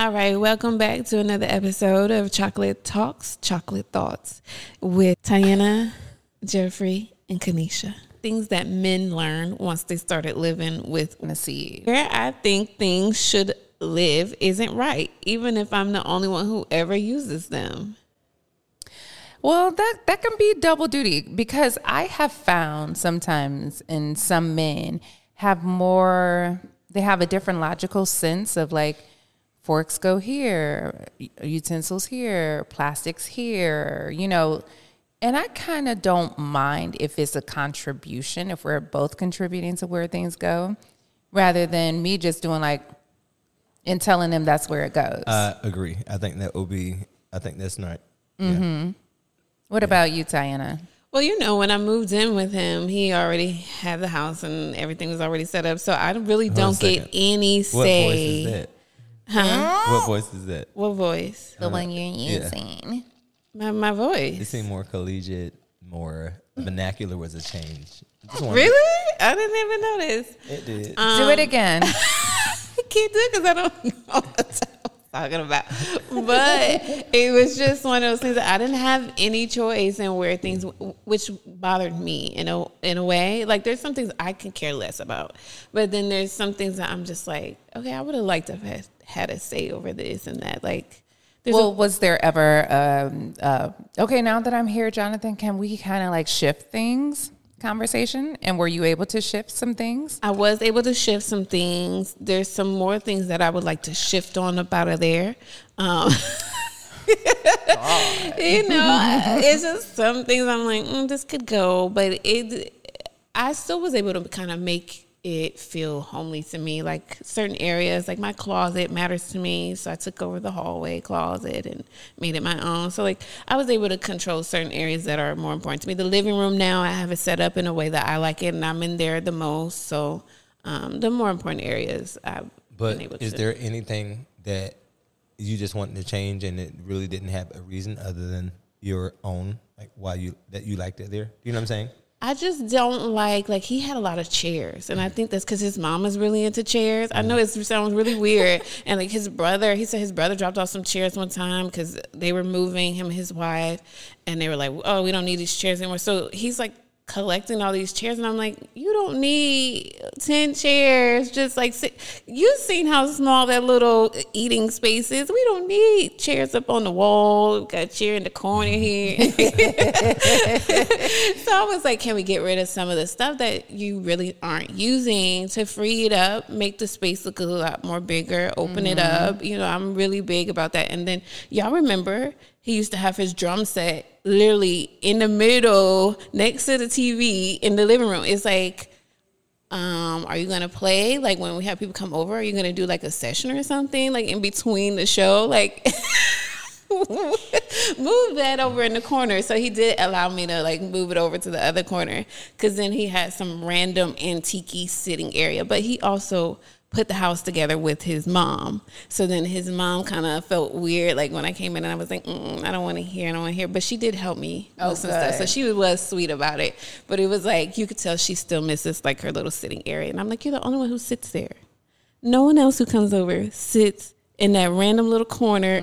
All right, welcome back to another episode of Chocolate Talks, Chocolate Thoughts with Tiana, Jeffrey, and Kanisha. Things that men learn once they started living with Nasib. Where I think things should live isn't right, even if I'm the only one who ever uses them. Well, that can be double duty, because I have found sometimes in some men have more, they have a different logical sense of like, forks go here, utensils here, plastics here, you know. And I kind of don't mind if it's a contribution, if we're both contributing to where things go, rather than me just doing like, and telling them that's where it goes. I agree. I think that's not. Mm-hmm. Yeah. What about you, Tiana? Well, you know, when I moved in with him, he already had the house and everything was already set up. So I really don't get any say. What voice is that? Huh? What voice is that? What voice? The one you're using. Yeah. My voice. It seemed more collegiate, more vernacular was a change. Really? I didn't even notice. It did. Do it again. I can't do it because I don't know what I'm talking about. But it was just one of those things that I didn't have any choice in where things, which bothered me in a way. Like, there's some things I can care less about. But then there's some things that I'm just like, okay, I would have liked to have had a say over this and that. Like, was there ever, okay, now that I'm here, Jonathan, can we kind of like shift things conversation? And were you able to shift some things? I was able to shift some things. There's some more things that I would like to shift on up out of there. You know, it's just some things I'm like, this could go. But I still was able to kind of make it feel homely to me, like certain areas, like my closet matters to me, so I took over the hallway closet and made it my own. So like I was able to control certain areas that are more important to me. The living room now, I have it set up in a way that I like it, and I'm in there the most. So the more important areas I've been able to. Is there anything that you just wanted to change and it really didn't have a reason other than your own, like why you liked it there? You know what I'm saying? I just don't like he had a lot of chairs, and I think that's because his mom is really into chairs. I know it sounds really weird, and like he said his brother dropped off some chairs one time because they were moving, him and his wife, and they were like, oh, we don't need these chairs anymore. So he's like collecting all these chairs, and I'm like, you don't need 10 chairs. Just like, you've seen how small that little eating space is. We don't need chairs up on the wall. We've got a chair in the corner here. So I was like, can we get rid of some of the stuff that you really aren't using to free it up, make the space look a lot more bigger, open it up. You know, I'm really big about that. And then y'all remember he used to have his drum set literally in the middle next to the TV in the living room. It's like, are you going to play? Like, when we have people come over, are you going to do like a session or something? Like in between the show, like move that over in the corner. So he did allow me to like move it over to the other corner, because then he had some random antique-y sitting area. But he also put the house together with his mom. So then his mom kind of felt weird, like when I came in and I was like, I don't want to hear. But she did help me with some stuff. So she was sweet about it. But it was like, you could tell she still misses like her little sitting area. And I'm like, you're the only one who sits there. No one else who comes over sits in that random little corner